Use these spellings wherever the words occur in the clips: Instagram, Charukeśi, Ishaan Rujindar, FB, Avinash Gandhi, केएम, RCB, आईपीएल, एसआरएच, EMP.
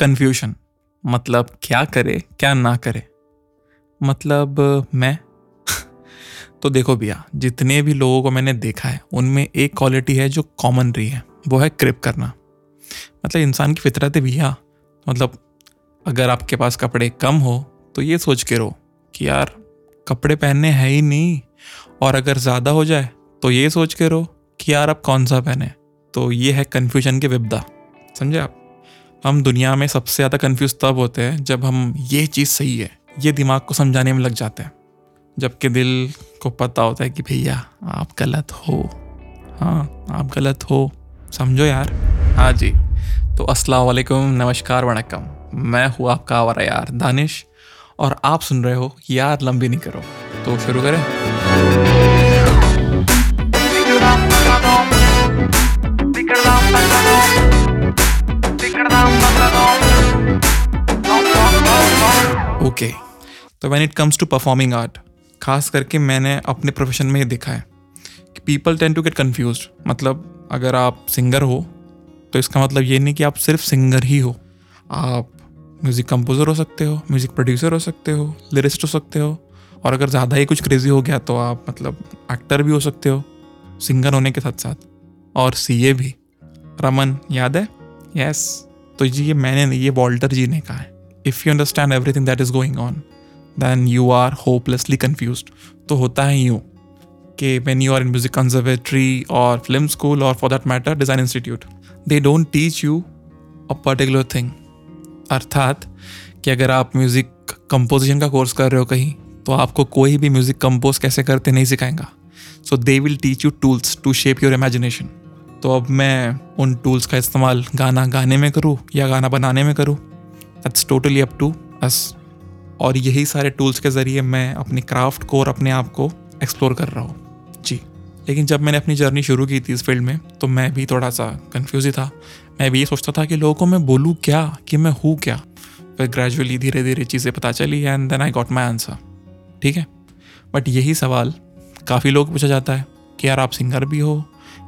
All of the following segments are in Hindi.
कन्फ्यूजन, मतलब क्या करे क्या ना करे, मतलब मैं तो देखो भैया, जितने भी लोगों को मैंने देखा है उनमें एक क्वालिटी है जो कॉमन रही है, वो है क्रिप करना। मतलब इंसान की फितरत है भैया, मतलब अगर आपके पास कपड़े कम हो तो ये सोच के रो कि यार कपड़े पहनने हैं ही नहीं, और अगर ज़्यादा हो जाए तो ये सोच के रो कि यार आप कौन सा पहने। तो ये है कन्फ्यूजन की विपदा, समझे आप। हम दुनिया में सबसे ज़्यादा कन्फ्यूज तब होते हैं जब हम ये चीज़ सही है ये दिमाग को समझाने में लग जाते हैं, जबकि दिल को पता होता है कि भैया आप गलत हो, हाँ आप गलत हो, समझो यार। हाँ जी, तो अस्सलाम वालेकुम, नमस्कार, वणक्कम, मैं हूँ आपका आवारा यार दानिश, और आप सुन रहे हो यार लंबी नहीं करो। तो शुरू करें। ओके, तो when it comes to performing art, खास करके मैंने अपने प्रोफेशन में ये देखा है कि people tend to get confused. मतलब अगर आप सिंगर हो तो इसका मतलब ये नहीं कि आप सिर्फ सिंगर ही हो, आप म्यूज़िक कंपोज़र हो सकते हो, म्यूज़िक प्रोड्यूसर हो सकते हो, लिरिस्ट हो सकते हो, और अगर ज़्यादा ही कुछ क्रेज़ी हो गया तो आप मतलब एक्टर भी हो सकते हो, सिंगर होने के साथ साथ, और सीए भी। रमन याद है? यस। तो जी ये मैंने नहीं, ये वॉल्टर जी ने कहा है, if you understand everything that is going on then you are hopelessly confused. तो होता है यूँ कि when you are in music conservatory और फिल्म स्कूल और for that matter design institute, they don't teach you a particular thing. अर्थात कि अगर आप म्यूज़िक कंपोजिशन का कोर्स कर रहे हो कहीं, तो आपको कोई भी म्यूज़िक कंपोज कैसे करते नहीं सिखाएंगा। So they will teach you tools to shape your imagination. तो अब मैं उन टूल्स का इस्तेमाल गाना गाने में करूँ या गाना बनाने में करूँ, that's totally up to us. और यही सारे टूल्स के ज़रिए मैं अपनी क्राफ्ट को और अपने आप को एक्सप्लोर कर रहा हूँ जी। लेकिन जब मैंने अपनी जर्नी शुरू की थी इस फील्ड में, तो मैं भी थोड़ा सा कन्फ्यूज़ ही था। मैं भी ये सोचता था कि लोगों को मैं बोलूँ क्या, कि मैं हूँ क्या। फिर ग्रेजुअली धीरे धीरे चीज़ें पता चली and then I got my answer, ठीक है। बट यही सवाल काफ़ी लोग पूछा जाता है कि यार आप सिंगर भी हो,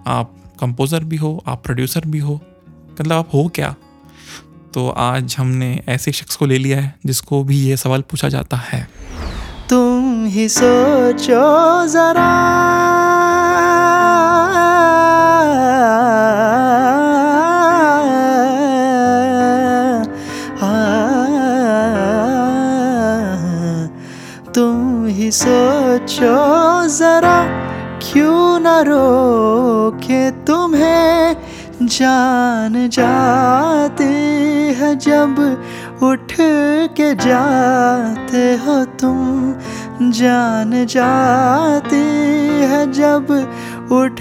आप कंपोज़र भी हो, आप प्रोड्यूसर भी हो, मतलब आप हो क्या। तो आज हमने ऐसे शख्स को ले लिया है जिसको भी ये सवाल पूछा जाता है। तुम ही सोचो ज़रा, सोचो जरा, क्यों न रोके तुम्हें जान जाते हैं जब उठ के जाते हो तुम, जान जाते हैं जब उठ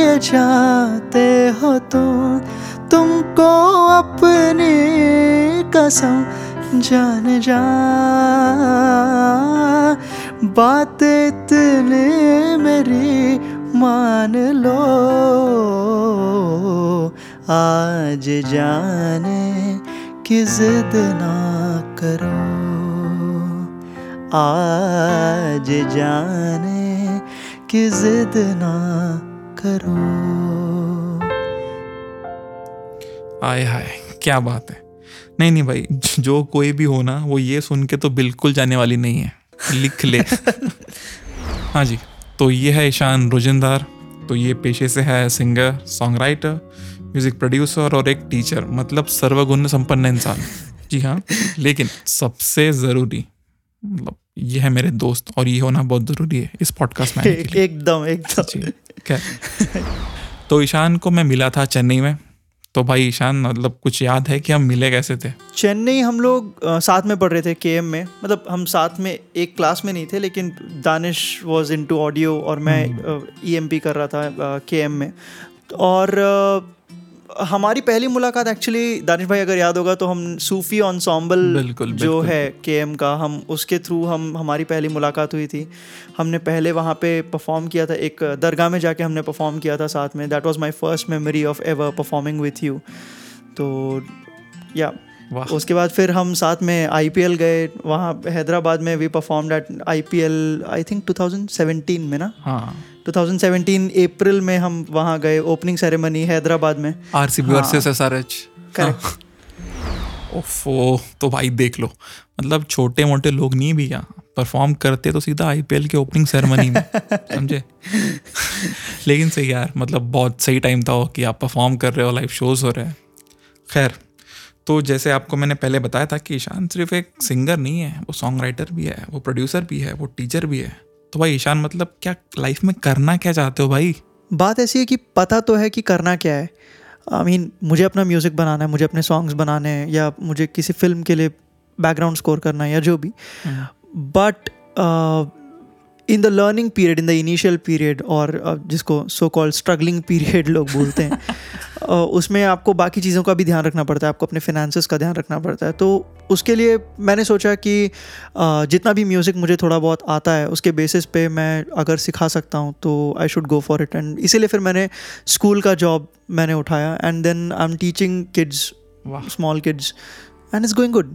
के जाते हो तुम, तुमको अपनी कसम जान जा। बात इतने मेरी मान लो, आज जाने की जिद ना करो, आज जाने की जिद ना करो। आय हाय क्या बात है। नहीं भाई, जो कोई भी हो ना, वो ये सुन के तो बिल्कुल जाने वाली नहीं है, लिख ले। हाँ जी, तो ये है ईशान रुजिंदार। तो ये पेशे से है singer, song writer, music producer और एक टीचर, मतलब सर्वगुण संपन्न इंसान। जी हाँ, लेकिन सबसे ज़रूरी मतलब ये है मेरे दोस्त, और ये होना बहुत ज़रूरी है इस पॉडकास्ट में। एकदम। तो ईशान को मैं मिला था चेन्नई में। तो भाई ईशान, मतलब कुछ याद है कि हम मिले कैसे थे? चेन्नई हम लोग साथ में पढ़ रहे थे केएम में। मतलब हम साथ में एक क्लास में नहीं थे, लेकिन दानिश वाज इनटू ऑडियो और मैं ईएमपी कर रहा था केएम में। और हमारी पहली मुलाकात एक्चुअली, दानिश भाई अगर याद होगा, तो हम सूफी एनसेम्बल जो है केएम का, हम उसके थ्रू हमारी पहली मुलाकात हुई थी। हमने पहले वहाँ पे परफॉर्म किया था, एक दरगाह में जाके हमने परफॉर्म किया था साथ में। That was my first memory of ever performing with you. तो या उसके बाद फिर हम साथ में आईपीएल गए, वहाँ हैदराबाद में we performed at आईपीएल, I think 2017 में ना। हाँ, 2017 अप्रैल में हम वहाँ गए, ओपनिंग सेरेमनी हैदराबाद में, आरसीबी वर्सेस एसआरएच। करेक्ट। ओफो, तो भाई देख लो, मतलब छोटे मोटे लोग नहीं भी यहाँ परफॉर्म करते तो सीधा आईपीएल के ओपनिंग सेरेमनी में, समझे। लेकिन सही यार, मतलब बहुत सही टाइम था हो कि आप परफॉर्म कर रहे हो, लाइव शोज़ हो रहे हैं। खैर, तो जैसे आपको मैंने पहले बताया था कि ईशान सिर्फ एक सिंगर नहीं है, वो सॉन्ग राइटर भी है, वो प्रोड्यूसर भी है, वो टीचर भी है। तो भाई ईशान, मतलब क्या लाइफ में करना क्या चाहते हो भाई? बात ऐसी है कि पता तो है कि करना क्या है। मुझे अपना म्यूज़िक बनाना है, मुझे अपने सॉन्ग्स बनाने हैं, या मुझे किसी फिल्म के लिए बैकग्राउंड स्कोर करना है, या जो भी। But in the learning period, in the initial period, और जिसको सो कॉल्ड स्ट्रगलिंग पीरियड लोग बोलते हैं, उसमें आपको बाकी चीज़ों का भी ध्यान रखना पड़ता है, आपको अपने फिनेंसेस का ध्यान रखना पड़ता है। तो उसके लिए मैंने सोचा कि जितना भी म्यूज़िक मुझे थोड़ा बहुत आता है उसके बेसिस पे मैं अगर सिखा सकता हूँ तो I should go for it. And इसीलिए फिर मैंने स्कूल का जॉब मैंने उठाया, and then I am teaching kids, small kids, and it's going good.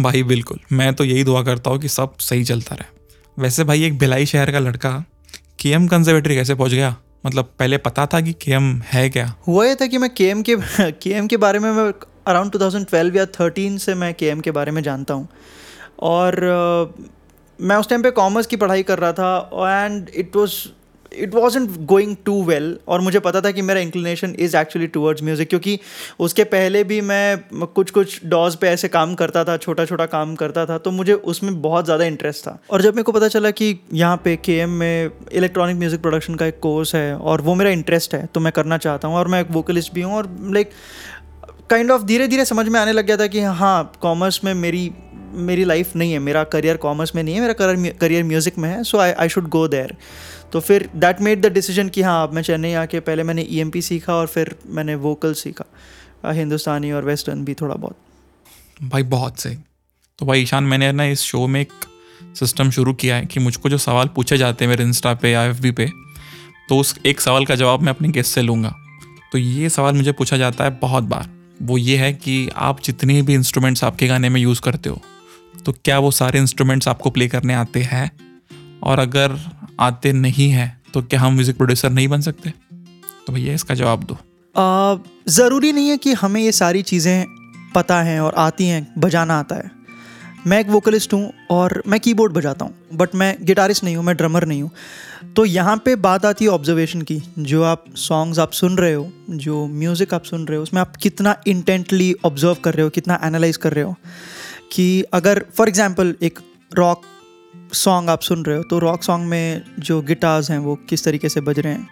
भाई बिल्कुल, मैं तो यही दुआ करता हूँ कि सब सही चलता रहे। वैसे भाई, एक भिलाई शहर का लड़का केएम कंजर्वेटरी कैसे पहुंच गया? मतलब पहले पता था कि केएम है क्या? हुआ ये था कि मैं केएम के बारे में मैं अराउंड 2012 या 13 से मैं केएम के बारे में जानता हूँ, और मैं उस टाइम पे कॉमर्स की पढ़ाई कर रहा था, and it wasn't going too well. और मुझे पता था कि मेरा inclination is actually towards music, क्योंकि उसके पहले भी मैं कुछ डॉज पे ऐसे काम करता था, छोटा छोटा काम करता था, तो मुझे उसमें बहुत ज़्यादा इंटरेस्ट था। और जब मेरे को पता चला कि यहाँ पे केएम में इलेक्ट्रॉनिक म्यूज़िक प्रोडक्शन का एक कोर्स है और वो मेरा इंटरेस्ट है, तो मैं करना चाहता हूँ, और मैं एक वोकलिस्ट भी हूँ, और लाइक काइंड ऑफ धीरे धीरे समझ में आने लग गया था कि हाँ, कॉमर्स में मेरी लाइफ नहीं है, मेरा करियर कॉमर्स में नहीं है, मेरा करियर म्यूज़िक में है, सो आई शुड गो देयर। तो फिर दैट मेड द डिसीजन कि हाँ, अब मैं चेन्नई आके पहले मैंने EMP सीखा और फिर मैंने वोकल सीखा, हिंदुस्तानी और वेस्टर्न भी थोड़ा बहुत। भाई बहुत सही। तो भाई ईशान, मैंने ना इस शो में एक सिस्टम शुरू किया है कि मुझको जो सवाल पूछे जाते हैं मेरे इंस्टा पे या FB पे, तो उस एक सवाल का जवाब मैं अपने गेस्ट से लूँगा। तो ये सवाल मुझे पूछा जाता है बहुत बार, वो ये है कि आप जितने भी इंस्ट्रूमेंट्स आपके गाने में यूज़ करते हो, तो क्या वो सारे इंस्ट्रूमेंट्स आपको प्ले करने आते हैं? और अगर आते नहीं हैं तो क्या हम म्यूज़िक प्रोड्यूसर नहीं बन सकते? तो भैया इसका जवाब दो। ज़रूरी नहीं है कि हमें ये सारी चीज़ें पता हैं और आती हैं, बजाना आता है। मैं एक वोकलिस्ट हूँ और मैं कीबोर्ड बजाता हूँ, बट मैं गिटारिस्ट नहीं हूँ, मैं ड्रमर नहीं हूँ। तो यहाँ पे बात आती है ऑब्जर्वेशन की। जो आप सॉन्ग्स आप सुन रहे हो, जो म्यूज़िक आप सुन रहे हो, उसमें आप कितना इंटेंटली ऑब्जर्व कर रहे हो, कितना एनालाइज कर रहे हो। कि अगर फॉर एग्जांपल एक रॉक सॉन्ग आप सुन रहे हो, तो रॉक सॉन्ग में जो गिटार्स हैं वो किस तरीके से बज रहे हैं,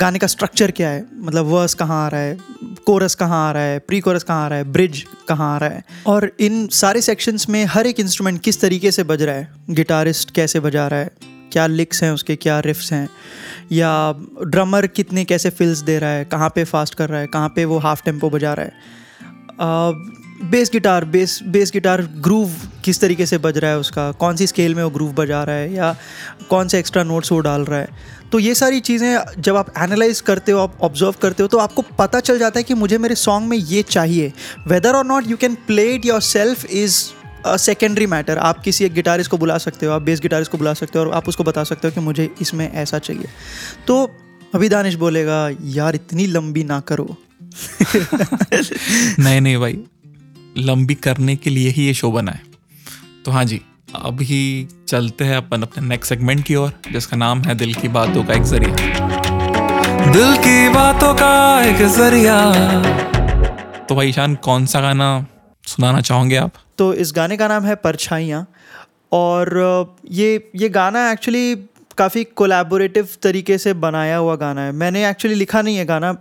गाने का स्ट्रक्चर क्या है, मतलब वर्स कहाँ आ रहा है, कोरस कहाँ आ रहा है, प्री कोरस कहाँ आ रहा है, ब्रिज कहाँ आ रहा है, और इन सारे सेक्शंस में हर एक इंस्ट्रूमेंट किस तरीके से बज रहा है, गिटारिस्ट कैसे बजा रहा है, क्या लिक्स हैं उसके, क्या रिफ्स हैं, या ड्रमर कितने कैसे फिल्स दे रहा है, कहाँ पे फास्ट कर रहा है, कहाँ पे वो हाफ टेम्पो बजा रहा है, बेस गिटार ग्रूव किस तरीके से बज रहा है उसका, कौन सी स्केल में वो ग्रूव बजा रहा है, या कौन से एक्स्ट्रा नोट्स वो डाल रहा है। तो ये सारी चीज़ें जब आप एनालाइज करते हो, आप ऑब्जर्व करते हो, तो आपको पता चल जाता है कि मुझे मेरे सॉन्ग में ये चाहिए। वेदर और not you can play it yourself is a secondary matter. आप किसी एक गिटारिस्ट को बुला सकते हो, आप बेस गिटारिस्ट को बुला सकते हो, और आप उसको बता सकते हो कि मुझे इसमें ऐसा चाहिए। तो अभी दानिश बोलेगा, यार इतनी लंबी ना करो। नहीं भाई, लंबी करने के लिए ही ये शो बना है। तो हाँ जी, अभी चलते हैं अपन अपने नेक्स्ट सेगमेंट की ओर, जिसका नाम है दिल की बातों का एक जरिया। दिल की बातों का एक जरिया। तो भाई ईशान, कौन सा गाना सुनाना चाहोगे आप? तो इस गाने का नाम है परछाइयाँ, और ये गाना एक्चुअली काफ़ी कोलैबोरेटिव तरीके से बनाया हुआ गाना है। मैंने एक्चुअली लिखा नहीं है गाना,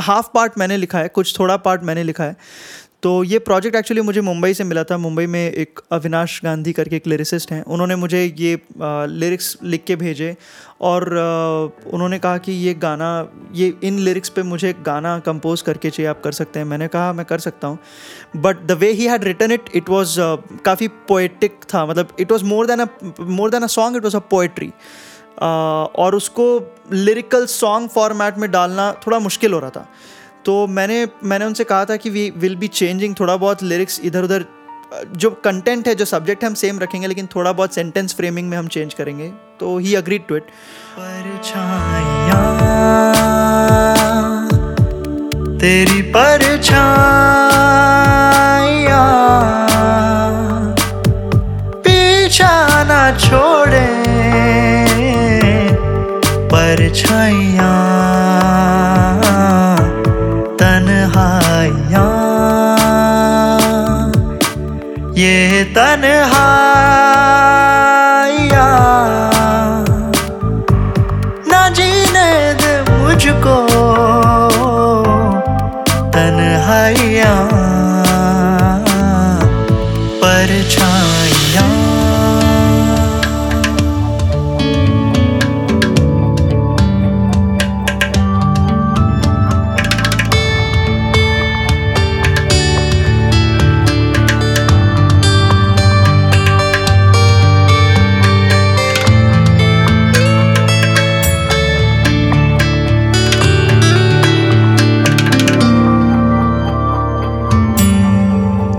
हाफ पार्ट मैंने लिखा है, कुछ थोड़ा पार्ट मैंने लिखा है। तो ये प्रोजेक्ट एक्चुअली मुझे मुंबई से मिला था। मुंबई में एक अविनाश गांधी करके एक लिरिसिस्ट हैं, उन्होंने मुझे ये लिरिक्स लिख के भेजे, और उन्होंने कहा कि ये गाना, ये इन लिरिक्स पे मुझे एक गाना कंपोज करके चाहिए, आप कर सकते हैं? मैंने कहा मैं कर सकता हूँ। But the way he had written it, it was काफ़ी पोएटिक था, मतलब it was more than a song, it was a poetry. और उसको लिरिकल सॉन्ग फॉर्मेट में डालना थोड़ा मुश्किल हो रहा था। तो मैंने उनसे कहा था कि वी विल बी चेंजिंग, थोड़ा बहुत लिरिक्स इधर उधर, जो कंटेंट है, जो सब्जेक्ट है, हम सेम रखेंगे, लेकिन थोड़ा बहुत सेंटेंस फ्रेमिंग में हम चेंज करेंगे। तो ही अग्रीड टू इट। परछाइयाँ तेरी परछाइयाँ ये तन्हाया ना जीने दे मुझको तन्हाया परछाइयां।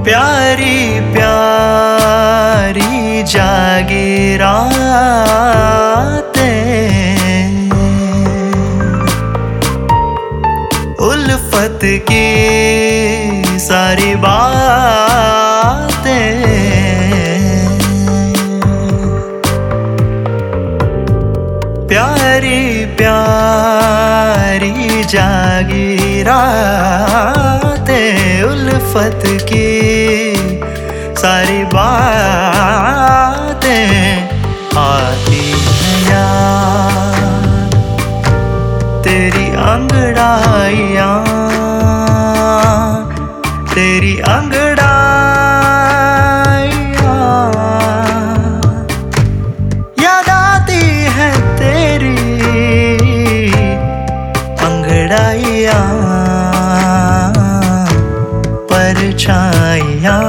प्यारी प्यारी जागी रातें उल्फत की सारी बातें प्यारी प्यारी जागी रातें उल्फत की सारी बातें आती हैं याद तेरी अंगड़ाइयाँ तेरी अंगड़ाइयाँ याद आती हैं तेरी अंगड़ाइयाँ परछाइयाँ।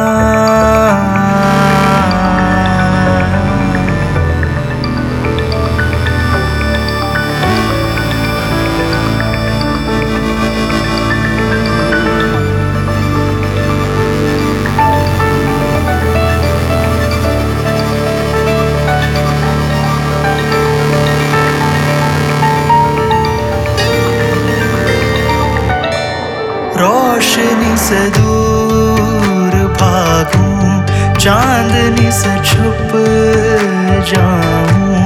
रोशनी से दूर भागूं चांदनी से छुप जाऊं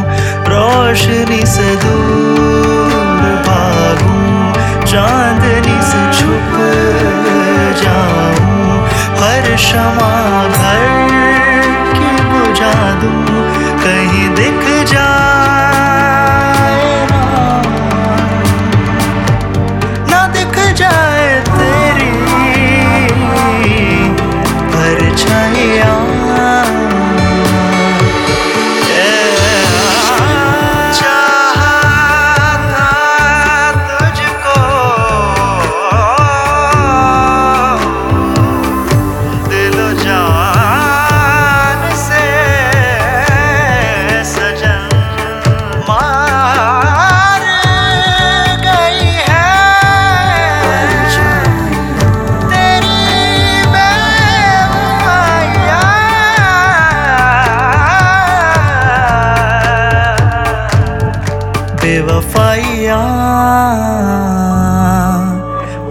रोशनी से दूर भागूं चांदनी से छुप जाऊं हर शमा घर की बुझा दूं कहीं दिख जा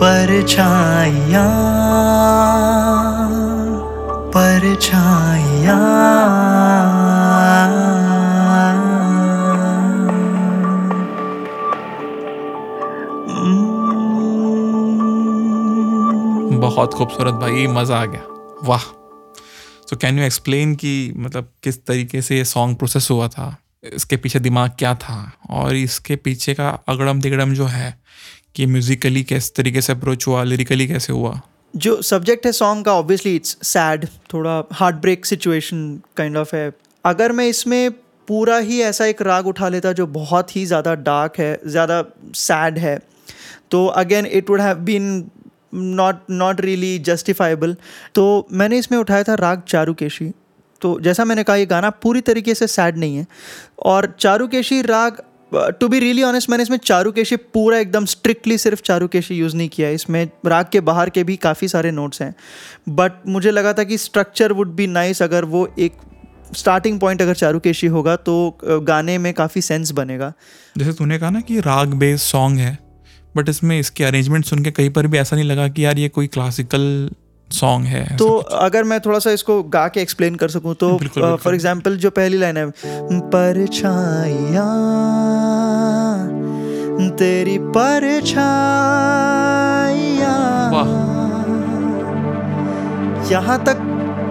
परछाइयाँ बहुत खूबसूरत भाई, मज़ा आ गया, वाह। सो कैन यू एक्सप्लेन कि मतलब किस तरीके से ये सॉन्ग प्रोसेस हुआ था, इसके पीछे दिमाग क्या था और इसके पीछे का अगड़म दिगड़म जो है कि म्यूजिकली किस तरीके से अप्रोच हुआ, लिरिकली कैसे हुआ? जो सब्जेक्ट है सॉन्ग का ऑब्वियसली इट्स सैड, थोड़ा heartbreak situation kind of है। अगर मैं इसमें पूरा ही ऐसा एक राग उठा लेता जो बहुत ही ज़्यादा डार्क है, ज़्यादा सैड है, तो again it would have been not really justifiable. तो मैंने इसमें उठाया था राग चारुकेशी। तो जैसा मैंने कहा, ये गाना पूरी तरीके से सैड नहीं है और चारुकेशी राग, टू बी रियली ऑनेस्ट, मैंने इसमें चारुकेशी पूरा एकदम स्ट्रिक्टली सिर्फ चारुकेशी यूज़ नहीं किया है। इसमें राग के बाहर के भी काफ़ी सारे नोट्स हैं, बट मुझे लगा था कि स्ट्रक्चर वुड बी नाइस। अगर वो एक स्टार्टिंग पॉइंट अगर चारुकेशी होगा तो गाने में काफ़ी सेंस बनेगा। जैसे तूने कहा ना कि राग बेस्ड सॉन्ग है, बट इसमें इसके अरेंजमेंट सुन के कहीं पर भी ऐसा नहीं लगा कि यार ये कोई क्लासिकल सॉन्ग है। तो अगर मैं थोड़ा सा इसको गा के एक्सप्लेन कर सकूं तो फॉर एग्जांपल जो पहली लाइन है, परछाइयां तेरी परछाइयां, यहाँ तक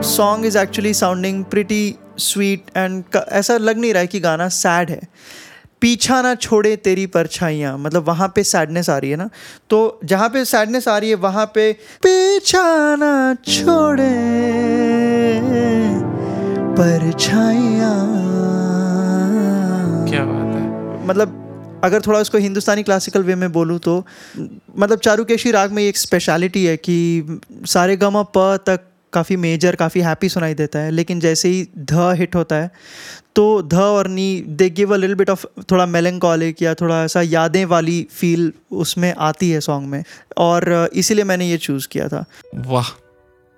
song is actually sounding pretty sweet and ऐसा लग नहीं रहा है कि गाना sad है. पीछा ना छोड़े तेरी परछाइयाँ, मतलब वहाँ पे सैडनेस आ रही है ना, तो जहाँ पे सैडनेस आ रही है वहाँ पे पीछा ना छोड़े परछाइयाँ. क्या बात है. मतलब अगर थोड़ा उसको हिंदुस्तानी क्लासिकल वे में बोलूँ तो मतलब चारुकेशी राग में एक स्पेशलिटी है कि सारे गमा प तक काफ़ी मेजर काफ़ी हैप्पी सुनाई देता है, लेकिन जैसे ही ध हिट होता है तो ध और नी they give a little bit of थोड़ा मेलंकॉलिक या थोड़ा ऐसा यादें वाली फील उसमें आती है सॉन्ग में, और इसीलिए मैंने ये चूज़ किया था. वाह.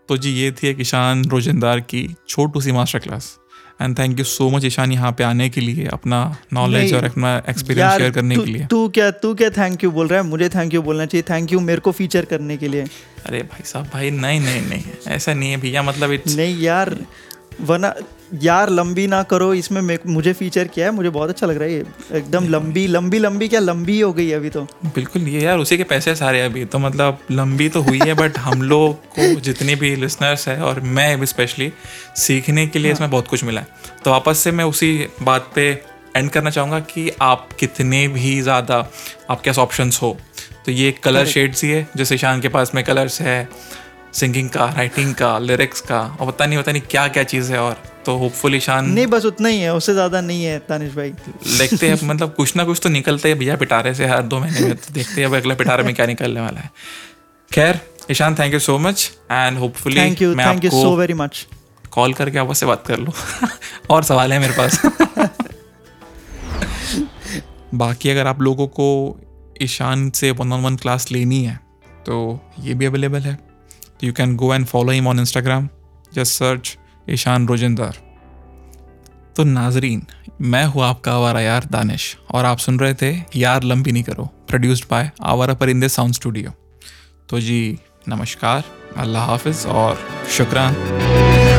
तो जी ये थी एक ईशान रुजिंदार की छोटू सी master class. And thank you so much Ishaan यहाँ पे आने के लिए, अपना नॉलेज और अपना एक्सपीरियंस शेयर करने के लिए. तू क्या थैंक यू बोल रहा है, मुझे थैंक यू बोलना चाहिए. थैंक यू मेरे को फीचर करने के लिए. अरे भाई साहब भाई नहीं ऐसा नहीं है भैया, मतलब नहीं यार, वरना यार लंबी ना करो. इसमें मुझे फीचर किया है, मुझे बहुत अच्छा लग रहा है. एकदम लंबी क्या लंबी हो गई अभी तो. बिल्कुल ये यार उसी के पैसे सारे अभी तो, मतलब लंबी तो हुई है बट हम लोग को जितने भी लिसनर्स हैं और मैं भी स्पेशली सीखने के लिए इसमें बहुत कुछ मिला है. तो वापस से मैं उसी बात पे एंड करना चाहूँगा कि आप कितने भी ज़्यादा आपके पास ऑप्शंस हो, तो ये कलर शेड्स ही है जैसे ईशान के पास में कलर्स है, सिंगिंग का, राइटिंग का, लिरिक्स का, और पता नहीं क्या क्या चीज़ है. और तो होपफुली ईशान नहीं, बस उतना ही है, उससे ज़्यादा नहीं है तानिश भाई. देखते हैं मतलब कुछ ना कुछ तो निकलता है भैया पिटारे से हर 2 महीने में, तो देखते हैं अब अगला पिटारे में क्या निकलने वाला है. खैर Ishaan thank you so much and hopefully मैं आपको सो वेरी मच कॉल करके आप उससे बात कर लो और सवाल है मेरे पास. बाकी अगर आप लोगों को ईशान से 1-on-1 क्लास लेनी है तो ये भी अवेलेबल है. You can go and follow him on Instagram. Just search Ishan रुजिंदार. तो नाजरीन, मैं हूँ आपका आवारा यार दानिश और आप सुन रहे थे यार लंबी नहीं करो, प्रोड्यूस्ड बाय आवारा परिंदे साउंड स्टूडियो. तो जी नमस्कार, अल्लाह हाफिज़ और शुक्रान.